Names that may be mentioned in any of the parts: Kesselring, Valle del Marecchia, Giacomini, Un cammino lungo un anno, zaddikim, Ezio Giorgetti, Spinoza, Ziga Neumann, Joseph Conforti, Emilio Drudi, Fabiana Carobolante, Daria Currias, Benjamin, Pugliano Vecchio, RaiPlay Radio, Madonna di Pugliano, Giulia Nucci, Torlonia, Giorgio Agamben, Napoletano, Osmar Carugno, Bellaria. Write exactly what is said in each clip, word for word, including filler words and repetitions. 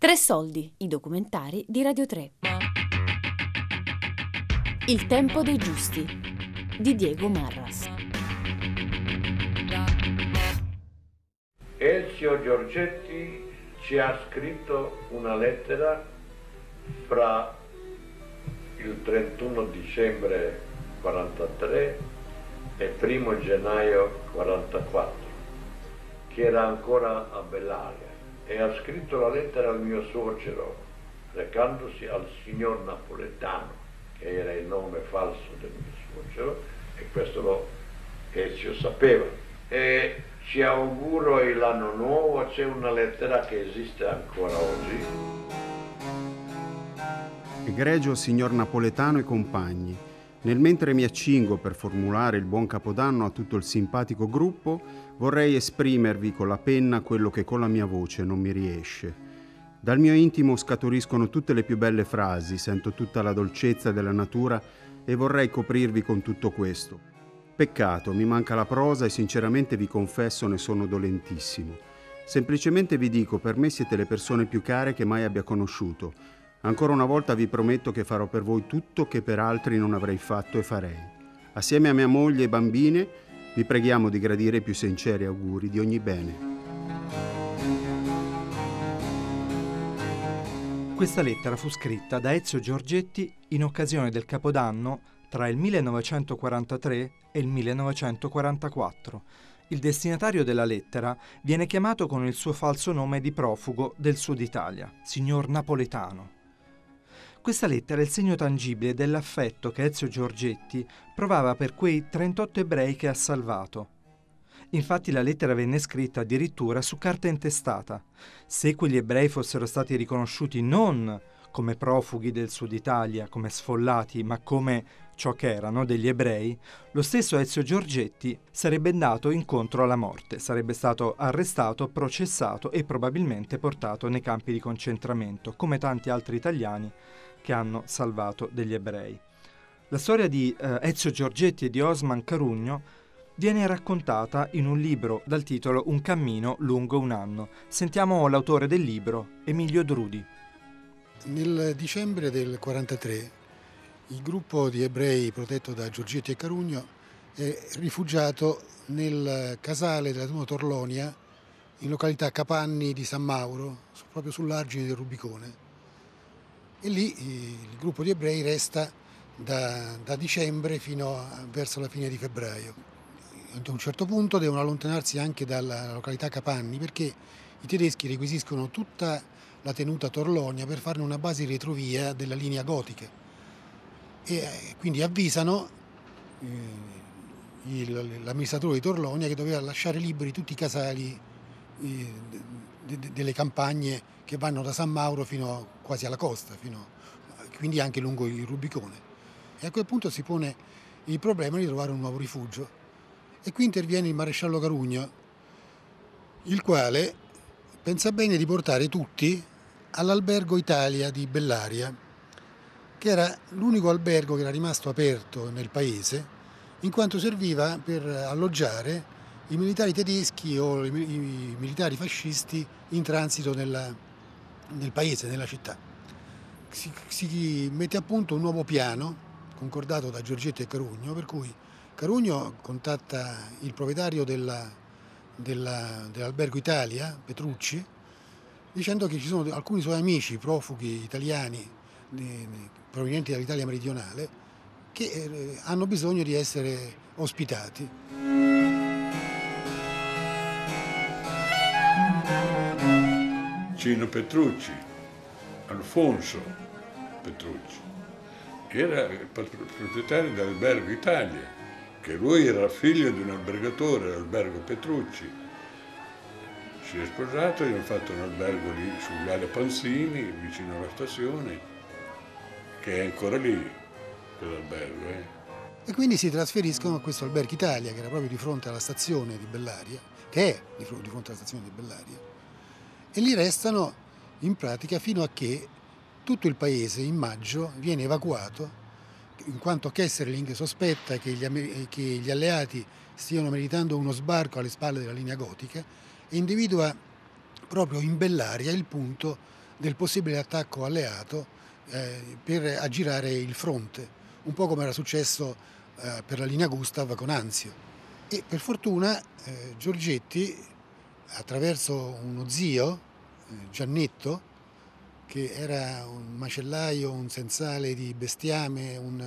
Tre Soldi, i documentari di Radio tre. Il tempo dei giusti, di Diego Marras. Ezio Giorgetti ci ha scritto una lettera fra il trentuno dicembre quarantatré e primo gennaio quarantaquattro, che era ancora a Bellaria, e ha scritto la lettera al mio suocero, recandosi al signor Napoletano, che era il nome falso del mio suocero, e questo lo Ezio sapeva. E ci auguro l'anno nuovo, c'è una lettera che esiste ancora oggi. Egregio signor Napoletano e compagni, nel mentre mi accingo per formulare il buon Capodanno a tutto il simpatico gruppo, vorrei esprimervi con la penna quello che con la mia voce non mi riesce. Dal mio intimo scaturiscono tutte le più belle frasi, sento tutta la dolcezza della natura e vorrei coprirvi con tutto questo. Peccato, mi manca la prosa e sinceramente vi confesso ne sono dolentissimo. Semplicemente vi dico, per me siete le persone più care che mai abbia conosciuto. Ancora una volta vi prometto che farò per voi tutto che per altri non avrei fatto e farei. Assieme a mia moglie e bambine vi preghiamo di gradire i più sinceri auguri di ogni bene. Questa lettera fu scritta da Ezio Giorgetti in occasione del Capodanno tra il millenovecentoquarantatré e il millenovecentoquarantaquattro. Il destinatario della lettera viene chiamato con il suo falso nome di profugo del Sud Italia, signor Napoletano. Questa lettera è il segno tangibile dell'affetto che Ezio Giorgetti provava per quei trentotto ebrei che ha salvato. Infatti la lettera venne scritta addirittura su carta intestata. Se quegli ebrei fossero stati riconosciuti non come profughi del Sud Italia, come sfollati, ma come ciò che erano, degli ebrei, lo stesso Ezio Giorgetti sarebbe andato incontro alla morte, sarebbe stato arrestato, processato e probabilmente portato nei campi di concentramento, come tanti altri italiani che hanno salvato degli ebrei. La storia di eh, Ezio Giorgetti e di Osmar Carugno viene raccontata in un libro dal titolo Un cammino lungo un anno. Sentiamo l'autore del libro, Emilio Drudi. Nel dicembre del quarantatré il gruppo di ebrei protetto da Giorgetti e Carugno è rifugiato nel casale della comune Torlonia in località Capanni di San Mauro, proprio sull'argine del Rubicone, e lì il gruppo di ebrei resta da, da dicembre fino a, verso la fine di febbraio. A un certo punto devono allontanarsi anche dalla località Capanni perché i tedeschi requisiscono tutta la tenuta Torlonia per farne una base retrovia della linea gotica, e quindi avvisano eh, il, l'amministratore di Torlonia che doveva lasciare liberi tutti i casali eh, de, de, delle campagne che vanno da San Mauro fino a, quasi alla costa, fino a, quindi anche lungo il Rubicone. E a quel punto si pone il problema di trovare un nuovo rifugio, e qui interviene il maresciallo Carugno, il quale pensa bene di portare tutti all'albergo Italia di Bellaria, che era l'unico albergo che era rimasto aperto nel paese, in quanto serviva per alloggiare i militari tedeschi o i militari fascisti in transito nella, nel paese, nella città. Si, si mette a punto un nuovo piano concordato da Giorgetti e Carugno, per cui Carugno contatta il proprietario della Della, dell'albergo Italia, Petrucci, dicendo che ci sono alcuni suoi amici profughi italiani eh, provenienti dall'Italia meridionale che eh, hanno bisogno di essere ospitati. Cino Petrucci, Alfonso Petrucci, era il proprietario dell'albergo Italia, che lui era figlio di un albergatore, l'albergo Petrucci. Si è sposato, gli hanno fatto un albergo lì su Viale Panzini, vicino alla stazione, che è ancora lì, quell'albergo. Eh. E quindi si trasferiscono a questo albergo Italia, che era proprio di fronte alla stazione di Bellaria, che è di fronte alla stazione di Bellaria, e lì restano in pratica fino a che tutto il paese in maggio viene evacuato, in quanto Kesselring sospetta che gli, che gli alleati stiano meritando uno sbarco alle spalle della linea gotica, e individua proprio in Bellaria il punto del possibile attacco alleato eh, per aggirare il fronte, un po' come era successo eh, per la linea Gustav con Anzio. E per fortuna eh, Giorgetti, attraverso uno zio, eh, Giannetto, che era un macellaio, un sensale di bestiame, un,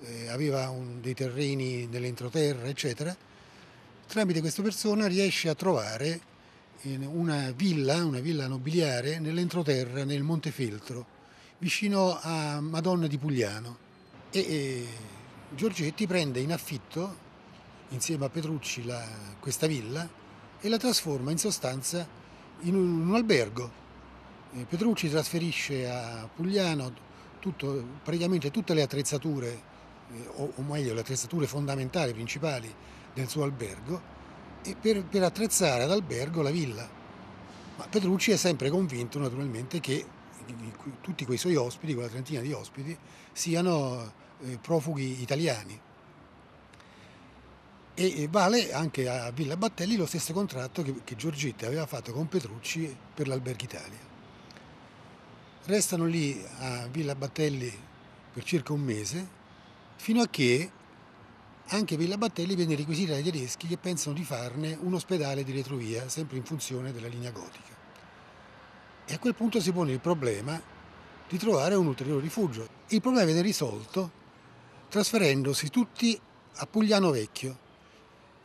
eh, aveva un, dei terreni nell'entroterra, eccetera, tramite questa persona riesce a trovare una villa, una villa nobiliare nell'entroterra, nel Montefeltro, vicino a Madonna di Pugliano. E, e Giorgetti prende in affitto, insieme a Petrucci, la, questa villa e la trasforma in sostanza in un, un albergo. Petrucci trasferisce a Pugliano tutto, praticamente tutte le attrezzature, eh, o, o meglio le attrezzature fondamentali, principali del suo albergo, e per, per attrezzare ad albergo la villa. Ma Petrucci è sempre convinto naturalmente che tutti quei suoi ospiti, quella trentina di ospiti, siano eh, profughi italiani. E vale anche a Villa Battelli lo stesso contratto che, che Giorgetti aveva fatto con Petrucci per l'Albergo Italia. Restano lì a Villa Battelli per circa un mese, fino a che anche Villa Battelli viene requisita dai tedeschi, che pensano di farne un ospedale di retrovia, sempre in funzione della linea gotica. E a quel punto si pone il problema di trovare un ulteriore rifugio. Il problema viene risolto trasferendosi tutti a Pugliano Vecchio.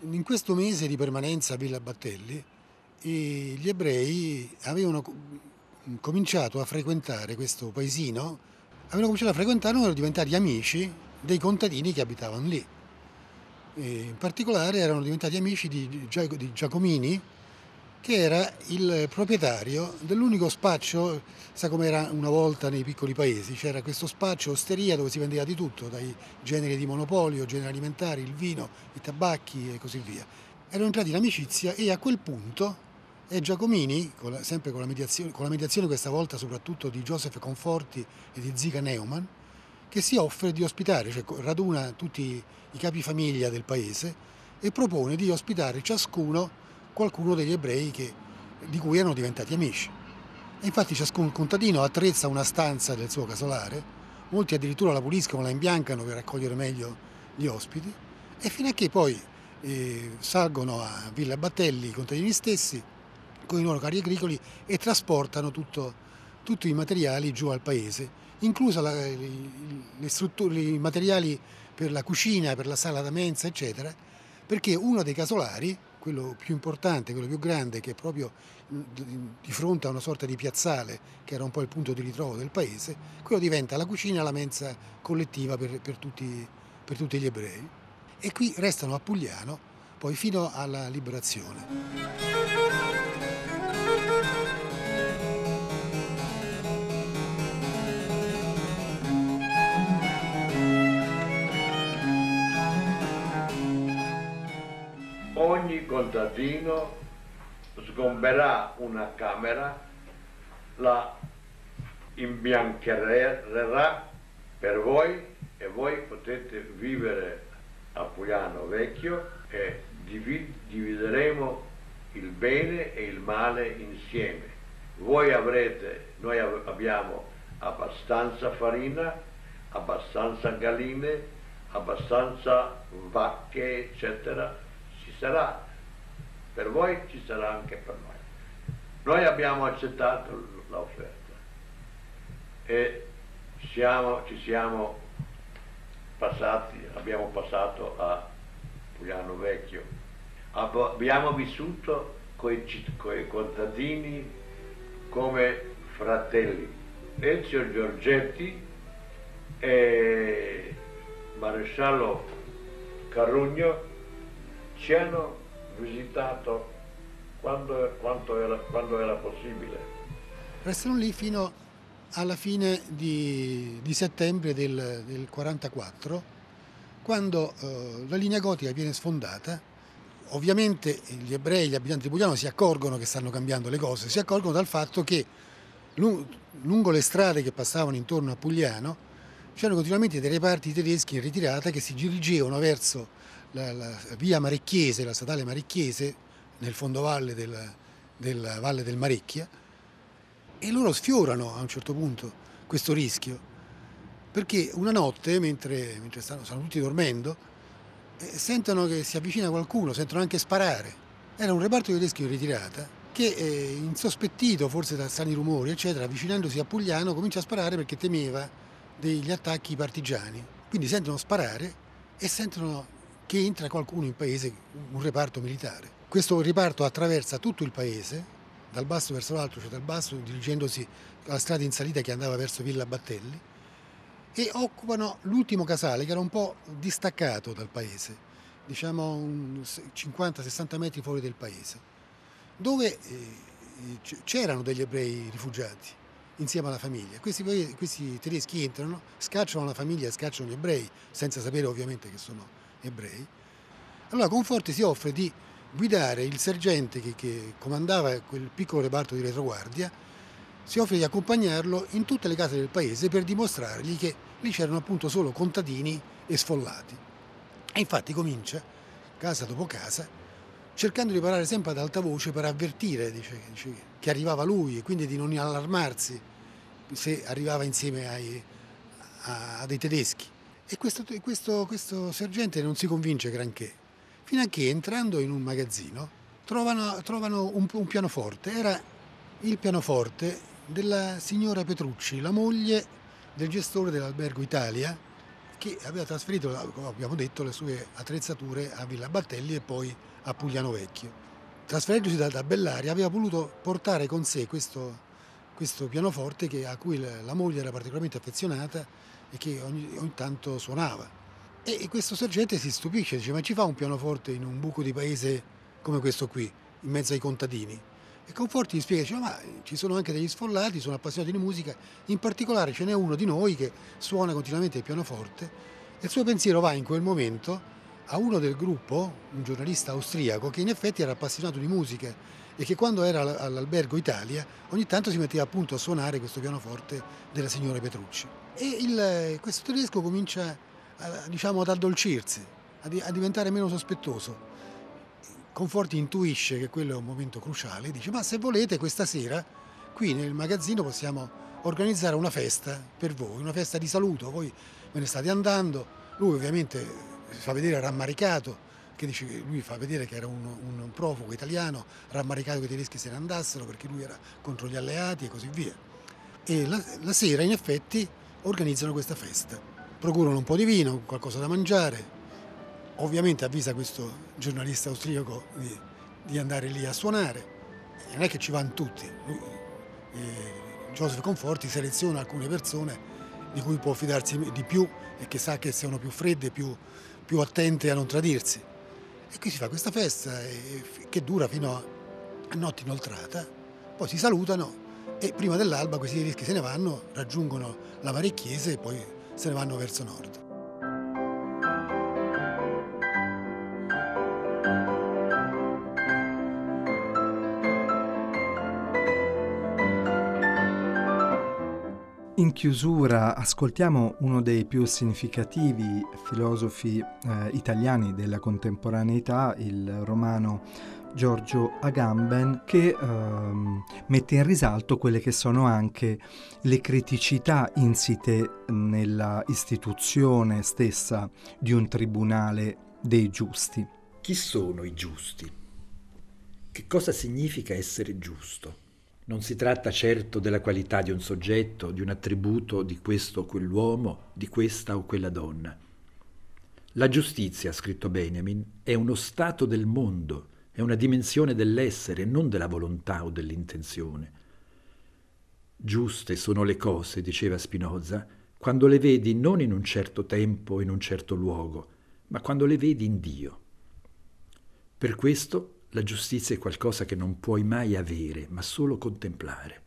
In questo mese di permanenza a Villa Battelli gli ebrei avevano cominciato a frequentare questo paesino, avevano cominciato a frequentarlo e erano diventati amici dei contadini che abitavano lì. E in particolare erano diventati amici di Giacomini, che era il proprietario dell'unico spaccio, sa come era una volta nei piccoli paesi, c'era questo spaccio, osteria, dove si vendeva di tutto, dai generi di monopolio, generi alimentari, il vino, i tabacchi e così via. Erano entrati in amicizia e a quel punto è Giacomini, con la, sempre con la, mediazione, con la mediazione questa volta soprattutto di Joseph Conforti e di Ziga Neumann, che si offre di ospitare, cioè raduna tutti i capifamiglia del paese e propone di ospitare ciascuno qualcuno degli ebrei che, di cui erano diventati amici. E infatti ciascun contadino attrezza una stanza del suo casolare, molti addirittura la puliscono, la imbiancano per accogliere meglio gli ospiti, e fino a che poi eh, salgono a Villa Battelli i contadini stessi con i loro carri agricoli e trasportano tutto, tutti i materiali giù al paese, inclusa la, le, le strutture, i materiali per la cucina, per la sala da mensa, eccetera, perché uno dei casolari, quello più importante, quello più grande, che è proprio di fronte a una sorta di piazzale che era un po' il punto di ritrovo del paese, quello diventa la cucina e la mensa collettiva per, per, tutti, per tutti gli ebrei. E qui restano a Pugliano poi fino alla liberazione. Ogni contadino sgomberà una camera, la imbiancherà per voi e voi potete vivere a Pugliano Vecchio e divideremo il bene e il male insieme. Voi avrete, noi abbiamo abbastanza farina, abbastanza galline, abbastanza vacche, eccetera. Ci sarà, per voi ci sarà anche per noi. Noi abbiamo accettato l'offerta e siamo, ci siamo passati, abbiamo passato a Pugliano Vecchio. Abbiamo vissuto coi, coi contadini come fratelli. Ezio Giorgetti e Maresciallo Carugno ci hanno visitato quando, quanto era, quando era possibile. Restano lì fino alla fine di, di settembre del, del quarantaquattro, quando eh, la linea gotica viene sfondata. Ovviamente gli ebrei, gli abitanti di Pugliano si accorgono che stanno cambiando le cose, si accorgono dal fatto che lungo le strade che passavano intorno a Pugliano c'erano continuamente dei reparti tedeschi in ritirata che si dirigevano verso La, la via Marecchiese, la statale Marecchiese, nel fondovalle della, della Valle del Marecchia, e loro sfiorano a un certo punto questo rischio, perché una notte, mentre, mentre stanno, stanno tutti dormendo, eh, sentono che si avvicina qualcuno, sentono anche sparare. Era un reparto tedesco in ritirata che, eh, insospettito forse da strani rumori, eccetera, avvicinandosi a Pugliano, comincia a sparare perché temeva degli attacchi partigiani. Quindi sentono sparare e sentono che entra qualcuno in paese, un reparto militare. Questo reparto attraversa tutto il paese, dal basso verso l'alto, cioè dal basso, dirigendosi alla strada in salita che andava verso Villa Battelli, e occupano l'ultimo casale, che era un po' distaccato dal paese, diciamo cinquanta sessanta metri fuori del paese, dove c'erano degli ebrei rifugiati insieme alla famiglia. Questi, questi tedeschi entrano, scacciano la famiglia, scacciano gli ebrei, senza sapere ovviamente che sono ebrei. Allora Conforti si offre di guidare il sergente che, che comandava quel piccolo reparto di retroguardia, si offre di accompagnarlo in tutte le case del paese per dimostrargli che lì c'erano appunto solo contadini e sfollati. E infatti comincia, casa dopo casa, cercando di parlare sempre ad alta voce per avvertire, dice, dice, che arrivava lui, e quindi di non allarmarsi se arrivava insieme ai, a, a dei tedeschi. E questo, questo, questo sergente non si convince granché, fino a che, entrando in un magazzino, trovano, trovano un, un pianoforte. Era il pianoforte della signora Petrucci, la moglie del gestore dell'albergo Italia, che aveva trasferito, come abbiamo detto, le sue attrezzature a Villa Battelli e poi a Pugliano Vecchio. Trasferendosi da, da Bellaria, aveva voluto portare con sé questo, questo pianoforte che, a cui la, la moglie era particolarmente affezionata e che ogni, ogni tanto suonava. E questo sergente si stupisce, dice: ma ci fa un pianoforte in un buco di paese come questo qui, in mezzo ai contadini? E Conforti gli spiega, dice: ma ci sono anche degli sfollati, sono appassionati di musica, in particolare ce n'è uno di noi che suona continuamente il pianoforte. E il suo pensiero va in quel momento a uno del gruppo, un giornalista austriaco, che in effetti era appassionato di musica e che, quando era all'albergo Italia, ogni tanto si metteva appunto a suonare questo pianoforte della signora Petrucci. E il, questo tedesco comincia, diciamo, ad addolcirsi, a diventare meno sospettoso. Conforti intuisce che quello è un momento cruciale e dice: ma se volete, questa sera qui nel magazzino possiamo organizzare una festa per voi, una festa di saluto, voi ve ne state andando. Lui ovviamente si fa vedere rammaricato, che dice che lui fa vedere che era un, un profugo italiano, rammaricato che i tedeschi se ne andassero perché lui era contro gli alleati e così via. E la, la sera in effetti organizzano questa festa. Procurano un po' di vino, qualcosa da mangiare, ovviamente avvisa questo giornalista austriaco di, di andare lì a suonare. E non è che ci vanno tutti. Lui, eh, Joseph Conforti seleziona alcune persone di cui può fidarsi di più e che sa che siano più fredde, più, più attente a non tradirsi. E qui si fa questa festa e, che dura fino a, a notte inoltrata, poi si salutano e prima dell'alba questi tedeschi se ne vanno, raggiungono la Marecchiese e poi se ne vanno verso nord. In chiusura ascoltiamo uno dei più significativi filosofi eh, italiani della contemporaneità, il romano Giorgio Agamben, che ehm, mette in risalto quelle che sono anche le criticità insite nella istituzione stessa di un tribunale dei giusti. Chi sono i giusti? Che cosa significa essere giusto? Non si tratta certo della qualità di un soggetto, di un attributo di questo o quell'uomo, di questa o quella donna. La giustizia, ha scritto Benjamin, è uno stato del mondo, è una dimensione dell'essere, non della volontà o dell'intenzione. Giuste sono le cose, diceva Spinoza, quando le vedi non in un certo tempo, in un certo luogo, ma quando le vedi in Dio. Per questo la giustizia è qualcosa che non puoi mai avere, ma solo contemplare.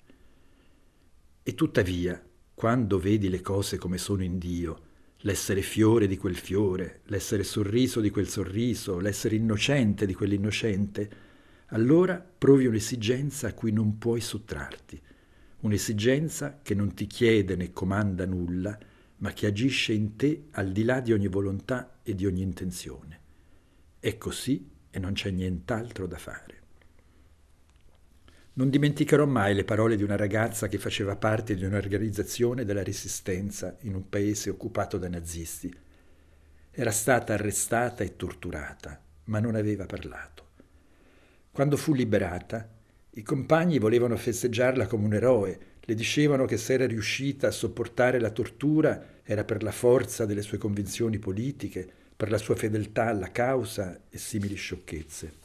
E tuttavia, quando vedi le cose come sono in Dio, l'essere fiore di quel fiore, l'essere sorriso di quel sorriso, l'essere innocente di quell'innocente, allora provi un'esigenza a cui non puoi sottrarti, un'esigenza che non ti chiede né comanda nulla, ma che agisce in te al di là di ogni volontà e di ogni intenzione. È così e non c'è nient'altro da fare. Non dimenticherò mai le parole di una ragazza che faceva parte di un'organizzazione della resistenza in un paese occupato dai nazisti. Era stata arrestata e torturata, ma non aveva parlato. Quando fu liberata, i compagni volevano festeggiarla come un eroe, le dicevano che se era riuscita a sopportare la tortura era per la forza delle sue convinzioni politiche, per la sua fedeltà alla causa e simili sciocchezze.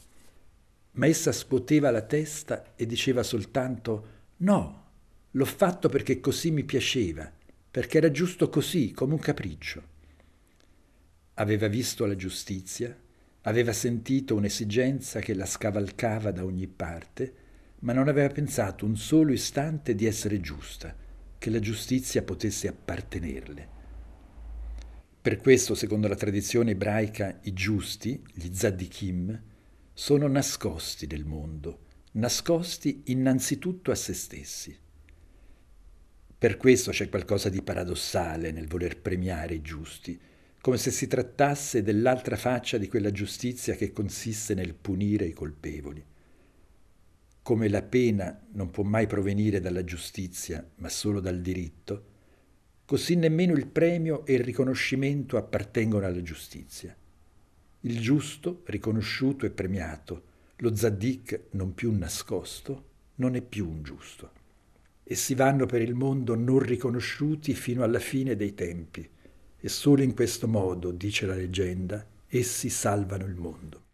Ma essa scuoteva la testa e diceva soltanto «No, l'ho fatto perché così mi piaceva, perché era giusto così, come un capriccio». Aveva visto la giustizia, aveva sentito un'esigenza che la scavalcava da ogni parte, ma non aveva pensato un solo istante di essere giusta, che la giustizia potesse appartenerle. Per questo, secondo la tradizione ebraica, i giusti, gli zaddikim, sono nascosti del mondo, nascosti innanzitutto a se stessi. Per questo c'è qualcosa di paradossale nel voler premiare i giusti, come se si trattasse dell'altra faccia di quella giustizia che consiste nel punire i colpevoli. Come la pena non può mai provenire dalla giustizia, ma solo dal diritto, così nemmeno il premio e il riconoscimento appartengono alla giustizia. Il giusto, riconosciuto e premiato, lo zaddik non più nascosto, non è più un giusto. Essi vanno per il mondo non riconosciuti fino alla fine dei tempi, e solo in questo modo, dice la leggenda, essi salvano il mondo.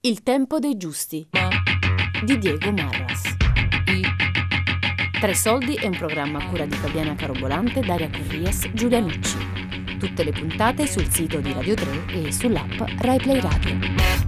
Il tempo dei giusti di Diego Marras. Tre Soldi è un programma a cura di Fabiana Carobolante, Daria Currias, Giulia Nucci. Tutte le puntate sul sito di Radio tre e sull'app RaiPlay Radio.